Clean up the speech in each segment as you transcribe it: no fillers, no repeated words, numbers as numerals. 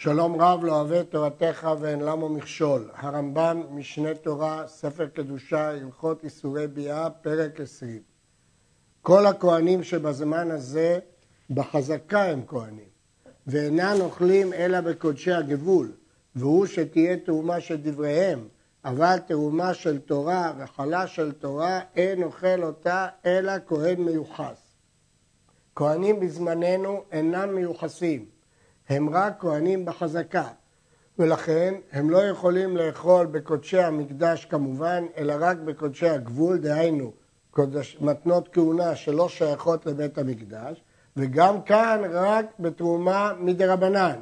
שלום רב לא אוהב תורתך ואין למו מכשול. הרמב"ן, משנה תורה, ספר קדושה, הלכות איסורי ביאה, פרק 20. כל הכהנים שבזמן הזה בחזקה הם כהנים, ואינם אוכלים אלא בקודשי הגבול, והוא שתהיה תאומה של דבריהם, אבל תאומה של תורה וחלה של תורה אין אוכל אותה אלא כהן מיוחס. כהנים בזמננו אינם מיוחסים. הם רק כהנים בחזקה, ולכן הם לא יכולים לאכול בקודשי המקדש כמובן, אלא רק בקודשי הגבול, דהיינו, מתנות כהונה שלא שייכות לבית המקדש, וגם כאן רק בתרומה מדרבנן,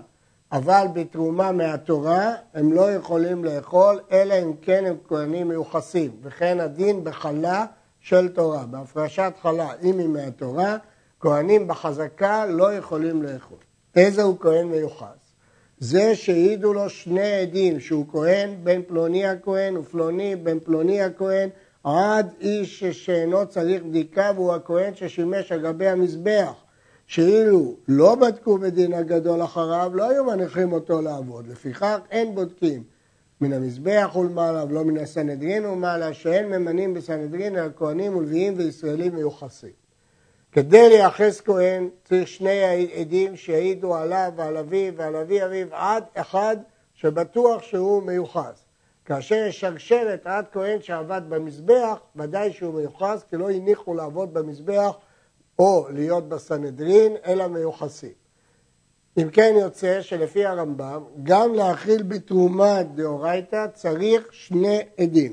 אבל בתרומה מהתורה הם לא יכולים לאכול, אלא אם כן הם כהנים מיוחסים, וכן הדין בחלה של תורה, בהפרשת חלה, אם היא מהתורה, כהנים בחזקה לא יכולים לאכול. איזה הוא כהן מיוחס? זה שהעידו לו שני עדים שהוא כהן, בן פלוני הכהן ופלוני בן פלוני הכהן, עד איש שאינו צריך בדיקה והוא הכהן ששימש על גבי המזבח, שאילו לא בדקו בדין הגדול אחריו, לא היו מניחים אותו לעבוד. לפיכך אין בודקים מן המזבח ולמעלה, ולא מן הסנהדרין ומעלה, שאין ממנים בסנהדרין על כהנים ולוויים וישראלים מיוחסים. כדי לייחס כהן צריך שני עדים שיעידו עליו ועל אביו ועל אבי אביו עד אחד שבטוח שהוא מיוחס. כאשר יש שרשרת עד כהן שעבד במזבח, ודאי שהוא מיוחס, כי לא הניחו לעבוד במזבח או להיות בסנהדרין, אלא מיוחסים. אם כן יוצא שלפי הרמב"ם, גם להאכיל בתרומה דאורייתא צריך שני עדים.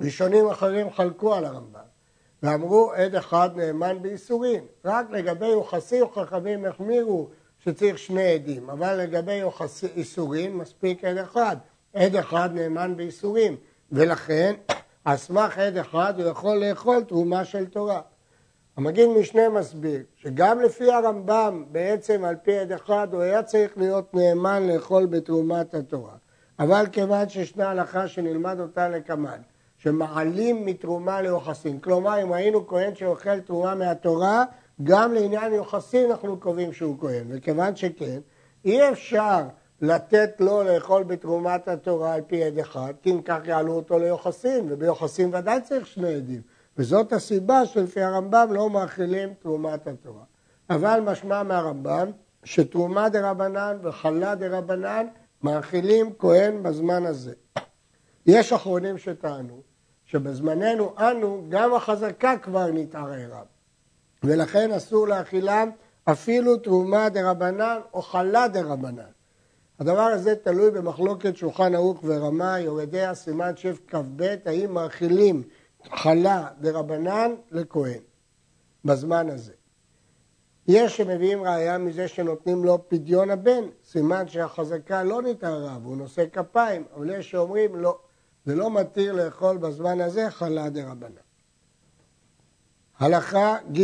ראשונים אחרים חלקו על הרמב"ם. ואמרו עד אחד נאמן בייסורים, רק לגבי יוחסים חכמים החמירו שצריך שני עדים, אבל לגבי ייסורים מספיק עד אחד נאמן בייסורים, ולכן אסמך עד אחד הוא יכול לאכול תרומה של תורה. המגיד משנה מסביר שגם לפי הרמב"ם בעצם על פי עד אחד הוא היה צריך להיות נאמן לאכול בתרומת התורה, אבל כיוון שישנה הלכה שנלמד אותה לכמן, שמעלים מתרומה ליוחסין. כלומר, אם ראינו כהן שאוכל תרומה מהתורה, גם לעניין יוחסין אנחנו קובעים שהוא כהן. וכיוון שכן, אי אפשר לתת לו לאכול בתרומת התורה על פי עד אחד, כי אם כך יעלו אותו ליוחסין, וביוחסין ודאי צריך שני עדים. וזאת הסיבה שלפי הרמב"ם לא מאכילים תרומת התורה. אבל משמע מהרמב"ם שתרומה דרבנן וחלה דרבנן מאכילים כהן בזמן הזה. יש אחרונים שטענו שבזמננו אנו גם החזקה כבר נתערערה, ולכן אסור לאכילם אפילו תרומה דרבנן או חלה דרבנן. הדבר הזה תלוי במחלוקת שולחן ערוך ורמה יורדיה סימן שף כ"ב, האם מאכילים חלה דרבנן לכהן בזמן הזה. יש שמביאים ראיה מזה שנותנים לו פדיון הבן, סימן שהחזקה לא נתערערה והוא נושא כפיים, אבל יש שאומרים לא, זה לא מתיר לאכול בזמן הזה חלה דרבנן. הלכה ג',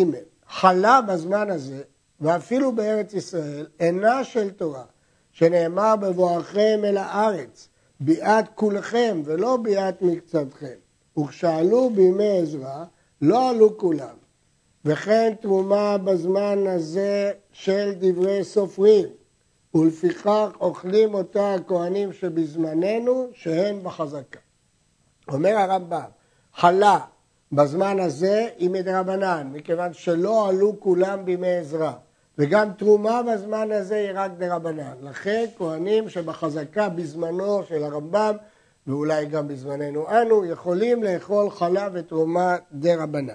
חלה בזמן הזה ואפילו בארץ ישראל אינה של תורה, שנאמר בבואכם אל הארץ ביאת כולכם ולא ביאת מקצתכם, וכשעלו בימי עזרא לא עלו כולם. וכן תרומה בזמן הזה של דברי סופרים, ולפיכך אוכלים אותה הכהנים שבזמננו שהן בחזקה. אומר הרמב"ם, חלה בזמן הזה היא מדרבנן, מכיוון שלא עלו כולם בימי עזרא, וגם תרומה בזמן הזה היא רק דרבנן. לכן כהנים שבחזקה בזמנו של הרמב"ם, ואולי גם בזמננו אנו, יכולים לאכול חלה ותרומה דרבנן.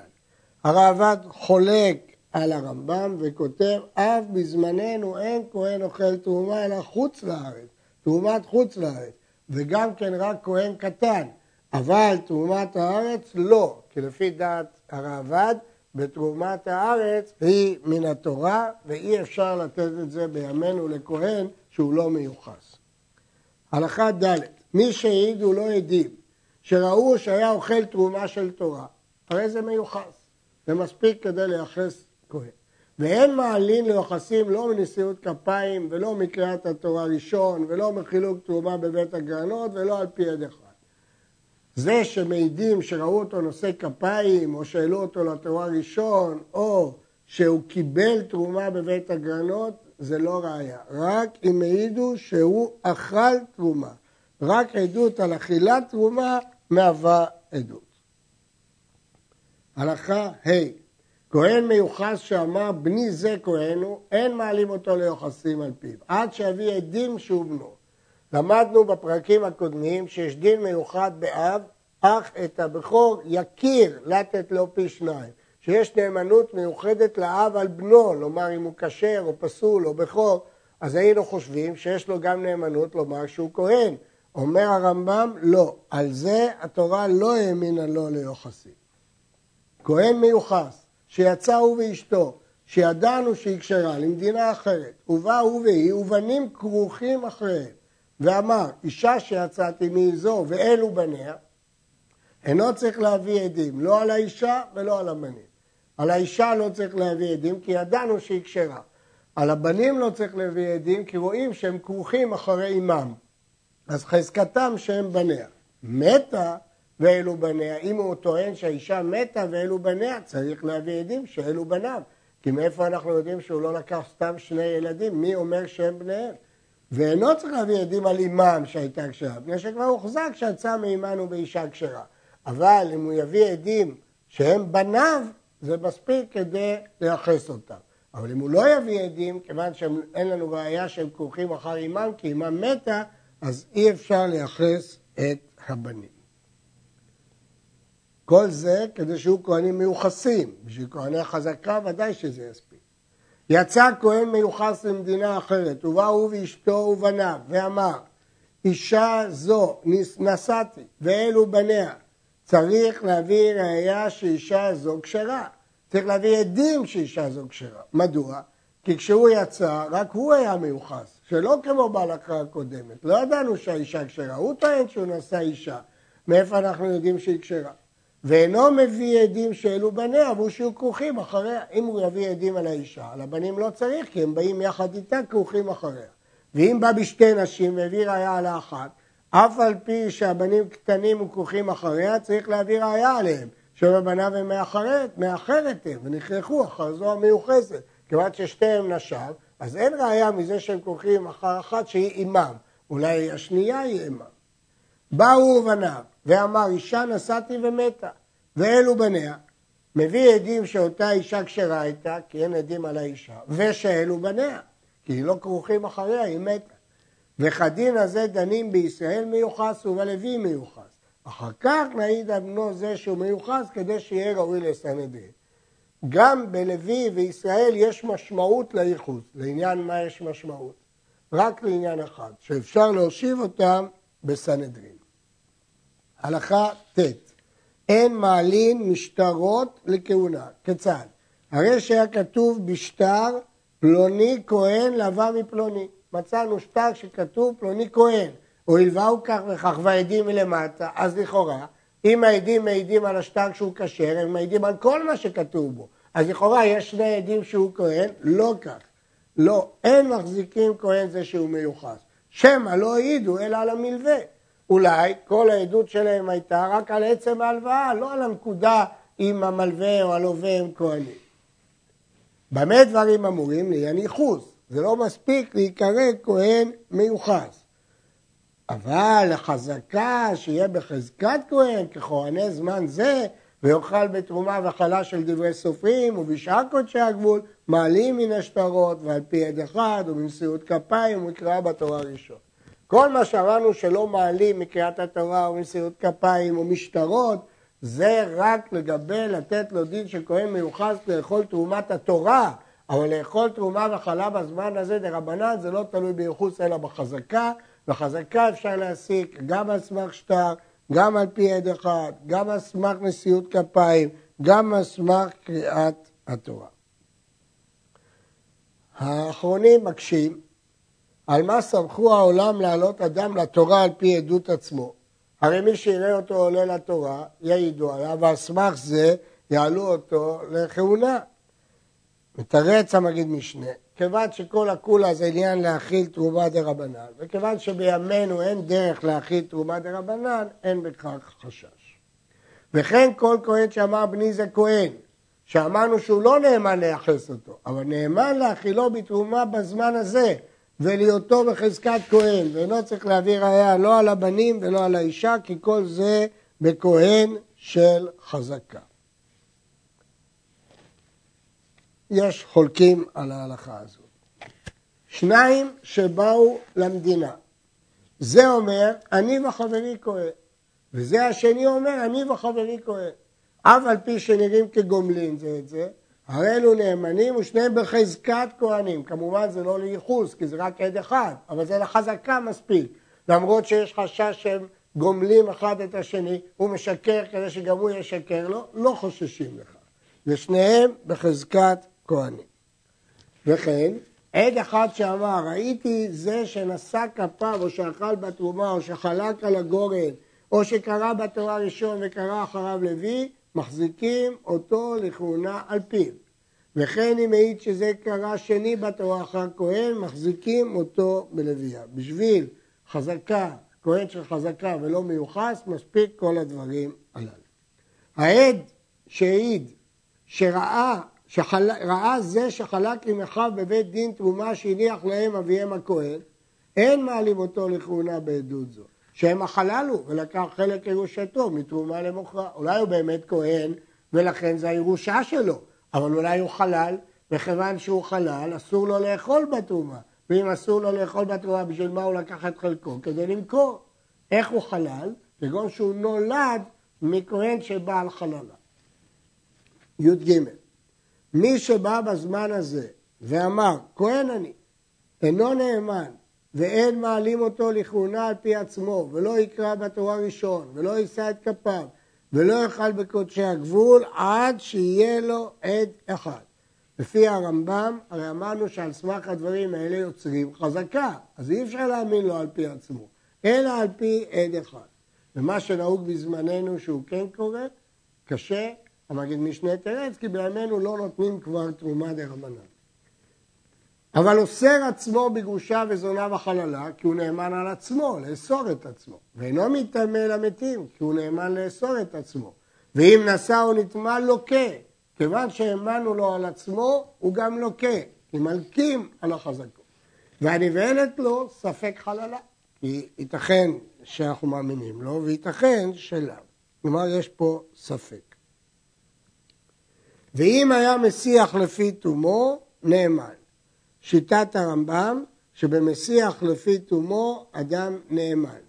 הראב"ד חולק על הרמב"ם וכותב, אף בזמננו אין כהן אוכל תרומה אלא חוץ לארץ, תרומת חוץ לארץ, וגם כן רק כהן קטן, אבל תרומת הארץ לא, כי לפי דעת הראב"ד בתרומת הארץ היא מן התורה, ואי אפשר לתת את זה בימינו לכהן שהוא לא מיוחס. הלכה ד', מי שהעידו לו עדים שראו שהיה אוכל תרומה של תורה, הרי זה מיוחס. זה מספיק כדי לייחס כהן. ואין מעלין ליוחסים לא מנשיאות כפיים ולא מקריאת התורה ראשון ולא מחילוק תרומה בבית הגרנות ולא על פי עד אחד. זה שמעידים שראו אותו נושא כפיים או שאלו אותו לתורה ראשון או שהוא קיבל תרומה בבית הגרנות, זה לא ראיה, רק אם העידו שהוא אכל תרומה. רק עדות על אכילת תרומה מהווה עדות. הלכה ה' כהן מיוחס שאמר בני זה כהנו, אין מעלים אותו ליוחסים על פיו, עד שהביא עדים שהוא בנו. למדנו בפרקים הקודמים שיש דין מיוחד באב, אך את הבכור יקיר לתת לו פי שניים. שיש נאמנות מיוחדת לאב על בנו, לומר אם הוא כשר או פסול או בכור, אז היינו חושבים שיש לו גם נאמנות לומר שהוא כהן. אומר הרמב"ם, לא, על זה התורה לא האמינה לו ליוחסים. כהן מיוחס, שיצא הוא ואשתו, שידענו שהיא כשרה למדינה אחרת, ובא הוא והיא ובנים כרוכים אחריהם, ואמר, אישה שיצאתי מאיזו ואלו בניה, אינו צריך להביא עדים, לא על האישה ולא על הבנים. על האישה לא צריך להביא עדים, כי ידענו שהיא כשרה. על הבנים לא צריך להביא עדים, כי רואים שהם כרוכים אחרי אימם. אז חזקתם שהם בניה. מתה ואלו בניה. אם הוא טוען שהאישה מתה ואלו בניה, צריך להביא עדים שאלו בניו. כי מאיפה אנחנו יודעים שהוא לא לקח סתם שני ילדים? מי אומר שהם בניהם? ואינו צריך להביא עדים על אימם שהייתה כשרה. בני שכבר הוחזק שיצא מאימנו באישה כשרה. אבל אם הוא יביא עדים שהם בניו, זה מספיק כדי לייחס אותם. אבל אם הוא לא יביא עדים, כיוון שאין לנו ראיה שהם כרוכים אחר אימם, כי אימם מתה, אז אי אפשר לייחס את הבנים. כל זה כדי שיהיו כהנים מיוחסים. בשביל כהני חזקה ודאי שזה יספיק. יצא כהן מיוחס למדינה אחרת, ובא הוא ואשתו ובניו, ואמר, אישה זו נשאתי, ואלו בניה. צריך להביא ראיה שאישה זו כשרה. צריך להביא עדים שאישה זו כשרה. מדוע? כי כשהוא יצא, רק הוא היה מיוחס, שלא כמו בהלכה הקודמת. לא ידענו שהאישה כשרה. הוא טוען שהוא נשא אישה. מאיפה אנחנו יודעים שהיא כשרה? ואינו מביא עדים שאלו בניה, והוא שיהיו כרוכים אחריה. אם הוא יביא עדים על האישה, על הבנים לא צריך, כי הם באים יחד איתה כרוכים אחריה. ואם בא בשתי נשים והביא ראיה על האחת, אף על פי שהבנים קטנים וכרוכים אחריה, צריך להביא ראיה עליהם, שבבניו הם מאחרת הם, ונכרחו אחר זו המיוחסת. כיוון ששתיהם נשב, אז אין ראיה מזה שהם כרוכים אחר אחת שהיא אימם, אולי השנייה היא אימם. באו ובניו, ואמר, אישה נשאתי ומתה, ואלו בניה, מביא עדים שאותה אישה כשרה הייתה, כי אין עדים על האישה, ושאלו בניה, כי היא לא כרוכים אחריה, היא מתה. וכדין הזה דנים בישראל מיוחס ובלוי מיוחס. אחר כך נעיד בנו זה שהוא מיוחס כדי שיהיה ראוי לסנהדרין. גם בלוי וישראל יש משמעות לייחוס. לעניין מה יש משמעות? רק לעניין אחד, שאפשר להושיב אותם בסנהדרין. הלכה ט' אין מעלין משטרות לכהונה. כיצד? הרי שהיה כתוב בשטר פלוני כהן לבא מפלוני. מצאנו שטר שכתוב פלוני כהן, הוא הלווהו כך וכך והעדים מלמטה, אז לכאורה, אם העדים מעידים על השטר שהוא כשר, הם מעידים על כל מה שכתוב בו, אז לכאורה יש שני עדים שהוא כהן, לא כך, לא, אין מחזיקים כהן זה שהוא מיוחס, שמא לא העידו אלא על המלווה, אולי כל העדות שלהם הייתה רק על עצם ההלוואה, לא על הנקודה עם המלווה או הלווה עם כהנים. במה דברים אמורים לי, אני חוס, זה לא מספיק להיקרא כהן מיוחס. אבל החזקה שיהיה בחזקת כהן ככהני זמן זה, ויאכל בתרומה וחלה של דברי סופרים ובשאר קודשי הגבול, מעלים מן השטרות ועל פי עד אחד ובמסירות כפיים ומקראה בתורה ראשון. כל מה שאמרנו שלא מעלים מקריאת התורה ומסירות כפיים ומשטרות, זה רק לגבי לתת לו דין שכהן מיוחס לאכול תרומת התורה, אבל לאכול תרומה וחלה בזמן הזה דרבנן זה לא תלוי בייחוס אלא בחזקה, וחזקה אפשר להסיק גם על סמך שטר, גם על פי עד אחד, גם על סמך נשיאות כפיים, גם על סמך קריאת התורה. האחרונים מקשים על מה סמכו העולם להעלות אדם לתורה על פי עדות עצמו. הרי מי שיראה אותו עולה לתורה יעידו עליו, ועל סמך זה יעלו אותו לכהונה. מתרץ המגיד משנה, כיוון שכל הכולה זה עניין להכיל תרומה דרבנן, וכיוון שבימינו אין דרך להכיל תרומה דרבנן, אין בכך חשש. וכן כל כהן שאמר בני זה כהן, שאמרנו שהוא לא נאמן לייחס אותו, אבל נאמן להכילו בתרומה בזמן הזה, ולהיותו בחזקת כהן, ולא צריך להביא ראיה לא על הבנים ולא על האישה, כי כל זה בכהן של חזקה. יש חולקים על ההלכה הזאת. שניים שבאו למדינה. זה אומר, אני וחברי כהן. וזה השני אומר, אני וחברי כהן. אף על פי שנראים כגומלין זה את זה, הרי אלו נאמנים ושניהם בחזקת כהנים. כמובן זה לא לייחוס, כי זה רק עד אחד, אבל זה לחזקה מספיק. למרות שיש חשש שהם גומלים אחד את השני, הוא משקר כדי שגם הוא ישקר לו, לא חוששים לך. ושניהם בחזקת כהנים. וכן, עד אחד שאמר, ראיתי זה שנשא כפיו או שאכל בתרומה או שחלק על הגורן, או שקרא בתורה ראשון וקרא אחריו לוי, מחזיקים אותו לכהונה על פיו. וכן אם העיד שזה קרא שני בתורה אחר כהן, מחזיקים אותו בלוויה. בשביל חזקה, כהן של חזקה ולא מיוחס, מספיק כל הדברים הללו. העד שהעיד שראה זה שחלק עם אחיו בבית דין תרומה שהניח להם אביהם הכהן, אין מעלים אותו לכהונה בעדות זו. שהם החלל הוא ולקח חלק ירושתו מתרומה למוכרה. אולי הוא באמת כהן ולכן זה הירושה שלו, אבל אולי הוא חלל, וכיוון שהוא חלל אסור לו לאכול בתרומה, ואם אסור לו לאכול בתרומה בשביל מה הוא לקח את חלקו? כדי למכור. איך הוא חלל? בגלל שהוא נולד מכהן שבא על חללה. י"ג, מי שבא בזמן הזה ואמר כהן אני, אינו נאמן, ואין מעלים אותו לכהונה על פי עצמו, ולא יקרא בתורה ראשון, ולא יישא את כפיו, ולא יאכל בקודשי הגבול, עד שיהיה לו עד אחד. לפי הרמב"ם, הרי אמרנו שעל סמך הדברים האלה יוצרים חזקה, אז אי אפשר להאמין לו על פי עצמו, אלא על פי עד אחד. ומה שנהוג בזמננו שהוא כן קורה, קשה, המגיד משנה תרץ, כי בימינו לא נותנים כבר תרומה דרבנן. אבל אוסר עצמו בגרושה וזונה וחללה, כי הוא נאמן על עצמו, לאסור את עצמו. ואינו מתאמה למתים, כי הוא נאמן לאסור את עצמו. ואם נשא או נטמא לוקה, כיוון שהאמנו לו על עצמו, הוא גם לוקה, כי מלקים על החזקות. והנבעלת לו ספק חללה, כי ייתכן שאנחנו מאמינים לו, וייתכן שלא. כלומר, יש פה ספק. ואם היה מסיח לפי תומו, נאמן. שיטת הרמב"ם שבמסיח לפי תומו אדם נאמן.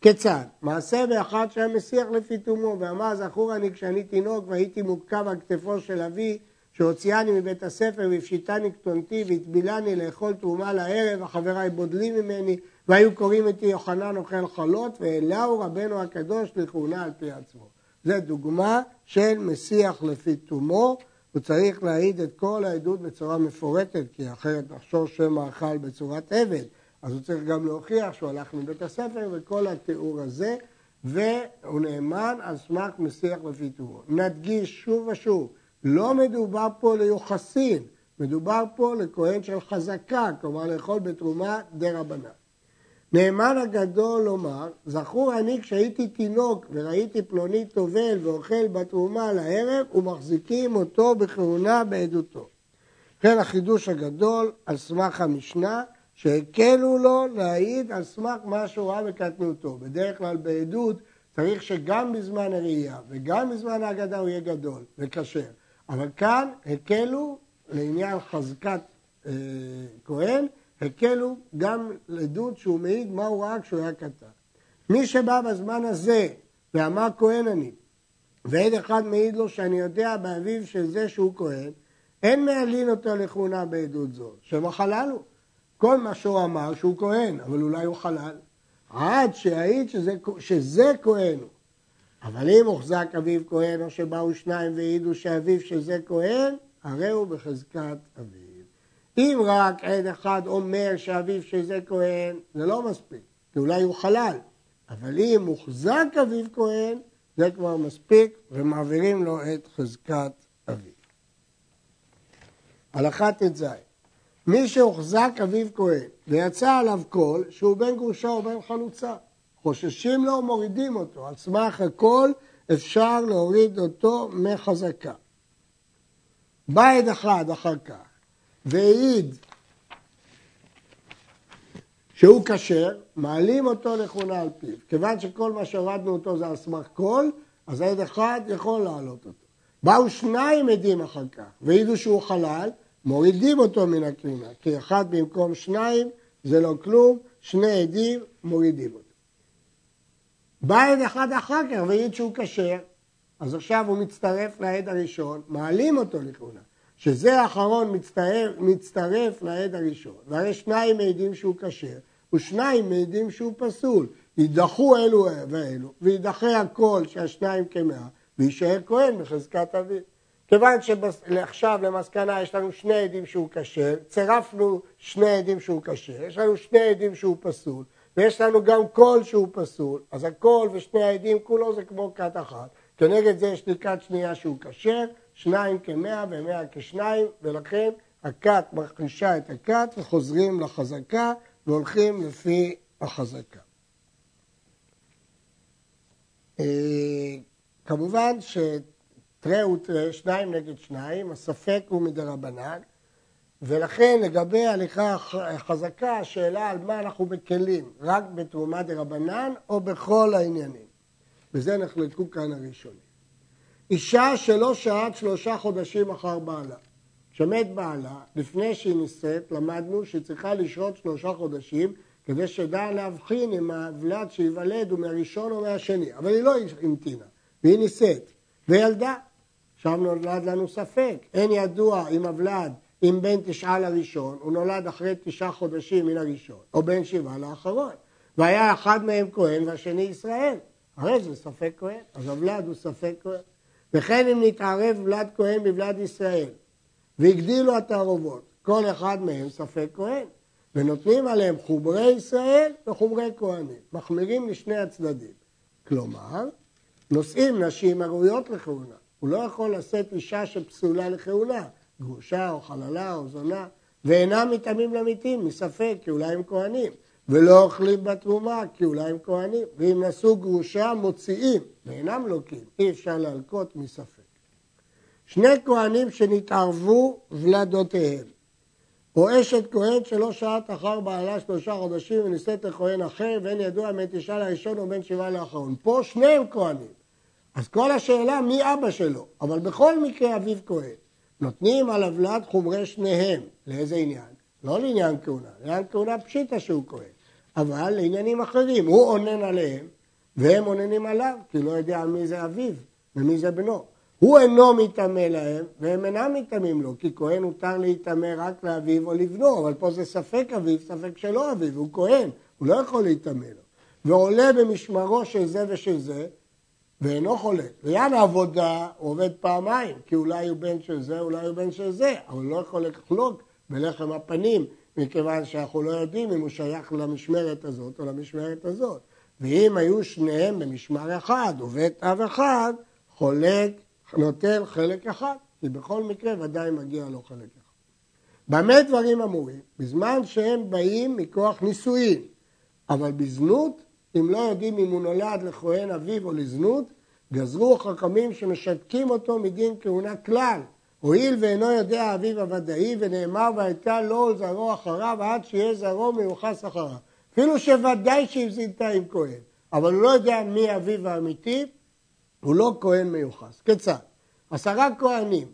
כיצד? מעשה באחד שהיה מסיח לפי תומו ואמר זכור אני כשאני תינוק והייתי מוקם על כתפו של אבי שהוציאני מבית הספר והפשיטני קטונתי והטבילני לאכול תרומה לערב וחבריי בודלים ממני והיו קוראים איתי יוחנן אוכל חלות ואליהו רבנו הקדוש לכהונה על פי עצמו. זו דוגמה של מסיח לפי תומו. הוא צריך להעיד את כל העדות בצורה מפורטת, כי אחרת נחשוב שמאכל בצורת עבד. אז הוא צריך גם להוכיח שהוא הלך מבית הספר וכל התיאור הזה, והוא נאמן על סמך מסיח לפי תומו. נדגיש שוב ושוב, לא מדובר פה ליוחסין, מדובר פה לכהן של חזקה, כלומר לאכול בתרומה דרבנן. נאמן הגדול לומר, זכור אני כשהייתי תינוק וראיתי פלוני טובל ואוכל בתרומה לערב ומחזיקים אותו בכהונה בעדותו. כן, החידוש הגדול על סמך המשנה שהקלו לו להעיד על סמך מה שהוא ראה בקטנותו. בדרך כלל בעדות צריך שגם בזמן הראייה וגם בזמן ההגדה הוא יהיה גדול וכשר. אבל כאן הקלו לעניין חזקת כהן, הקלו גם לעדות שהוא מעיד מה הוא ראה כשהוא היה קטן. מי שבא בזמן הזה ואמר כהן אני, ועד אחד מעיד לו שאני יודע באביו של זה שהוא כהן, אין מעלין אותו לכהונה בעדות זו, שמחלל הוא. כל מה שהוא אמר שהוא כהן, אבל אולי הוא חלל, עד שהעיד שזה כהן הוא. אבל אם הוחזק אביו כהן או שבאו שניים והעידו שאביו שזה כהן, הרי הוא בחזקת אביו. אם רק עד אחד אומר שאביו שזה כהן, זה לא מספיק, כי אולי הוא חלל. אבל אם מוחזק אביו כהן, זה כבר מספיק, ומעבירים לו את חזקת אביו. הלכה ט"ז, מי שהוחזק אביו כהן ויצא עליו קול שהוא בן גרושה או בן חלוצה, חוששים לו ומורידים אותו, על סמך הקול אפשר להוריד אותו מחזקה. בא עד אחד אחר כך והעיד שהוא כשר, מעלים אותו לכהונה על פיו. כיוון שכל מה שהורדנו אותו זה על סמך קול, אז עד אחד יכול להעלות אותו. באו שניים עדים אחר כך, והעידו שהוא חלל, מורידים אותו מן הכהונה, כי אחד במקום שניים זה לא כלום, שני עדים מורידים אותו. בא עד אחד אחר כך והעיד שהוא כשר, אז עכשיו הוא מצטרף לעד הראשון, מעלים אותו לכהונה. שזה האחרון מצטרף לעד הראשון, והרי שניים מעידים שהוא כשר, ושניים מעידים שהוא פסול. יידחו אלו ואלו, וידחה הכל שהשניים כמאה, וישאר כהן בחזקת אביו. כיוון שעכשיו למסקנה יש לנו שני עדים שהוא כשר, צירפנו שני עדים שהוא כשר, יש לנו שני עדים שהוא פסול, ויש לנו גם קול שהוא פסול, אז הקול ושני העדים כולו זה כמו כת אחת. כנגד זה יש לי כת שנייה שהוא כשר, שניים כמאה ומאה כשניים, ולכן הכת מכרישה את הכת וחוזרים לחזקה והולכים לפי החזקה. כמובן שתראה ותראה, שניים נגד שניים, הספק הוא מדרבנן, ולכן לגבי הליכה החזקה, השאלה על מה אנחנו מקלים, רק בתרומה דרבנן או בכל העניינים. וזה נחלקו כאן הראשונים. אישה שלא שעת 3 חודשים אחר בעלה. כשמת בעלה, לפני שהיא נישאת, למדנו שצריכה לשהות 3 חודשים, כדי שדע להבחין אם הוולד שיוולד הוא מהראשון או מהשני. אבל היא לא המתינה, והיא נישאת. וילדה, שם נולד לנו ספק. אין ידוע אם הוולד, אם בין 9 לראשון, הוא נולד אחרי 9 חודשים מן הראשון, או בין 7 לאחרון. והיה אחד מהם כהן והשני ישראל. הרי זה ספק כהן, אז הוולד הוא ספק כהן. וכן אם נתערב ולד כהן בבלד ישראל, והגדילו התערובות, כל אחד מהם ספק כהן, ונותנים עליהם חומרי ישראל וחומרי כהנים, מחמירים לשני הצדדים. כלומר, נושאים נשים הראויות לכהונה, הוא לא יכול לשאת אישה שפסולה לכהונה, גרושה או חללה או זונה, ואינם מטעמים למתים, מספק, כי אולי הם כהנים, ולא אוכלים בתרומה, כי אולי הם כהנים, ואם נשאו גרושה מוציאים, ואינם לוקים, אי אפשר להלקות מספק. 2 כהנים שנתערבו ולדותיהם, או אשת כהן שלא שעת אחר בעלה 3 חודשים ונישאת לכהן אחר, ואין ידוע בין 9 לראשון או בין 7 לאחרון. פה 2 כהנים. אז כל השאלה מי אבא שלו, אבל בכל מקרה אביו כהן. נותנים על הוולד חומרי שניהם, לאיזה עניין? לא לעניין כהונה, לעניין כהונה פשיטה שהוא כהן, אבל לעניינים אחרים, הוא עונן עליהם, והם עוננים עליו, כי לא יודע מי זה אביו ומי זה בנו. הוא אינו מתאמה להם, והם אינם מתאמים לו, כי כהן הותר להתאמה רק לאביו או לבנו, אבל פה זה ספק אביו, ספק שלא אביו, הוא כהן, הוא לא יכול להתאמה לו. ועולה במשמרו של זה ושל זה, ואינו חולק. ליד העבודה הוא עובד פעמיים, כי אולי הוא בן של זה, אולי הוא בן של זה, אבל לא יכול לחלוק בלחם הפנים, מכיוון שאנחנו לא יודעים אם הוא שייך למשמרת הזאת או למשמרת הזאת. ואם היו שניהם במשמר אחד, ובית אב אחד, חולק, נוטל חלק אחד, כי בכל מקרה ודאי מגיע לו חלק אחד. באמת דברים אמורים, בזמן שהם באים מכוח נישואים, אבל בזנות, אם לא יודעים אם הוא נולד לכהן אביו או לזנות, גזרו חכמים שמשתקים אותו מדין כהונה כלל, הואיל ואינו יודע אביו הוודאי, ונאמר והייתה לו לא זרעו אחריו, עד שיהיה זרעו מיוחס אחריו. אפילו שוודאי שהבזינתה עם כהן, אבל הוא לא יודע מי אביו האמיתי, הוא לא כהן מיוחס. כיצד? 10 כהנים,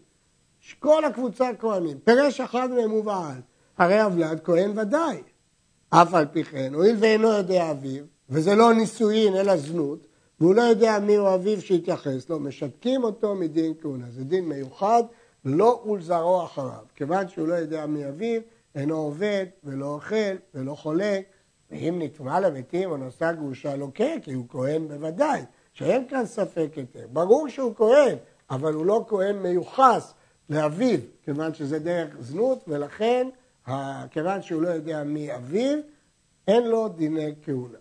כל הקבוצה כהנים, פרש אחד מהם הוא בעל, הרי הוולד כהן ודאי. אף על פי כן, הואיל ואינו יודע אביו, וזה לא נישואין אלא זנות, והוא לא יודע מי הוא אביו שהתייחס לו, משתקים אותו מדין כהונה, זה דין מיוחד, לא ולזרעו אחריו, כיוון שהוא לא יודע מי אביו, אינו עובד ולא אוכל ולא חולק, ואם נטמא למתים או נשא גרושה לוקה, כי הוא כהן בוודאי, שאין כאן ספק יותר. ברור שהוא כהן, אבל הוא לא כהן מיוחס לאביו, כיוון שזה דרך זנות, ולכן, כיוון שהוא לא יודע מי אביו, אין לו דיני כהונה.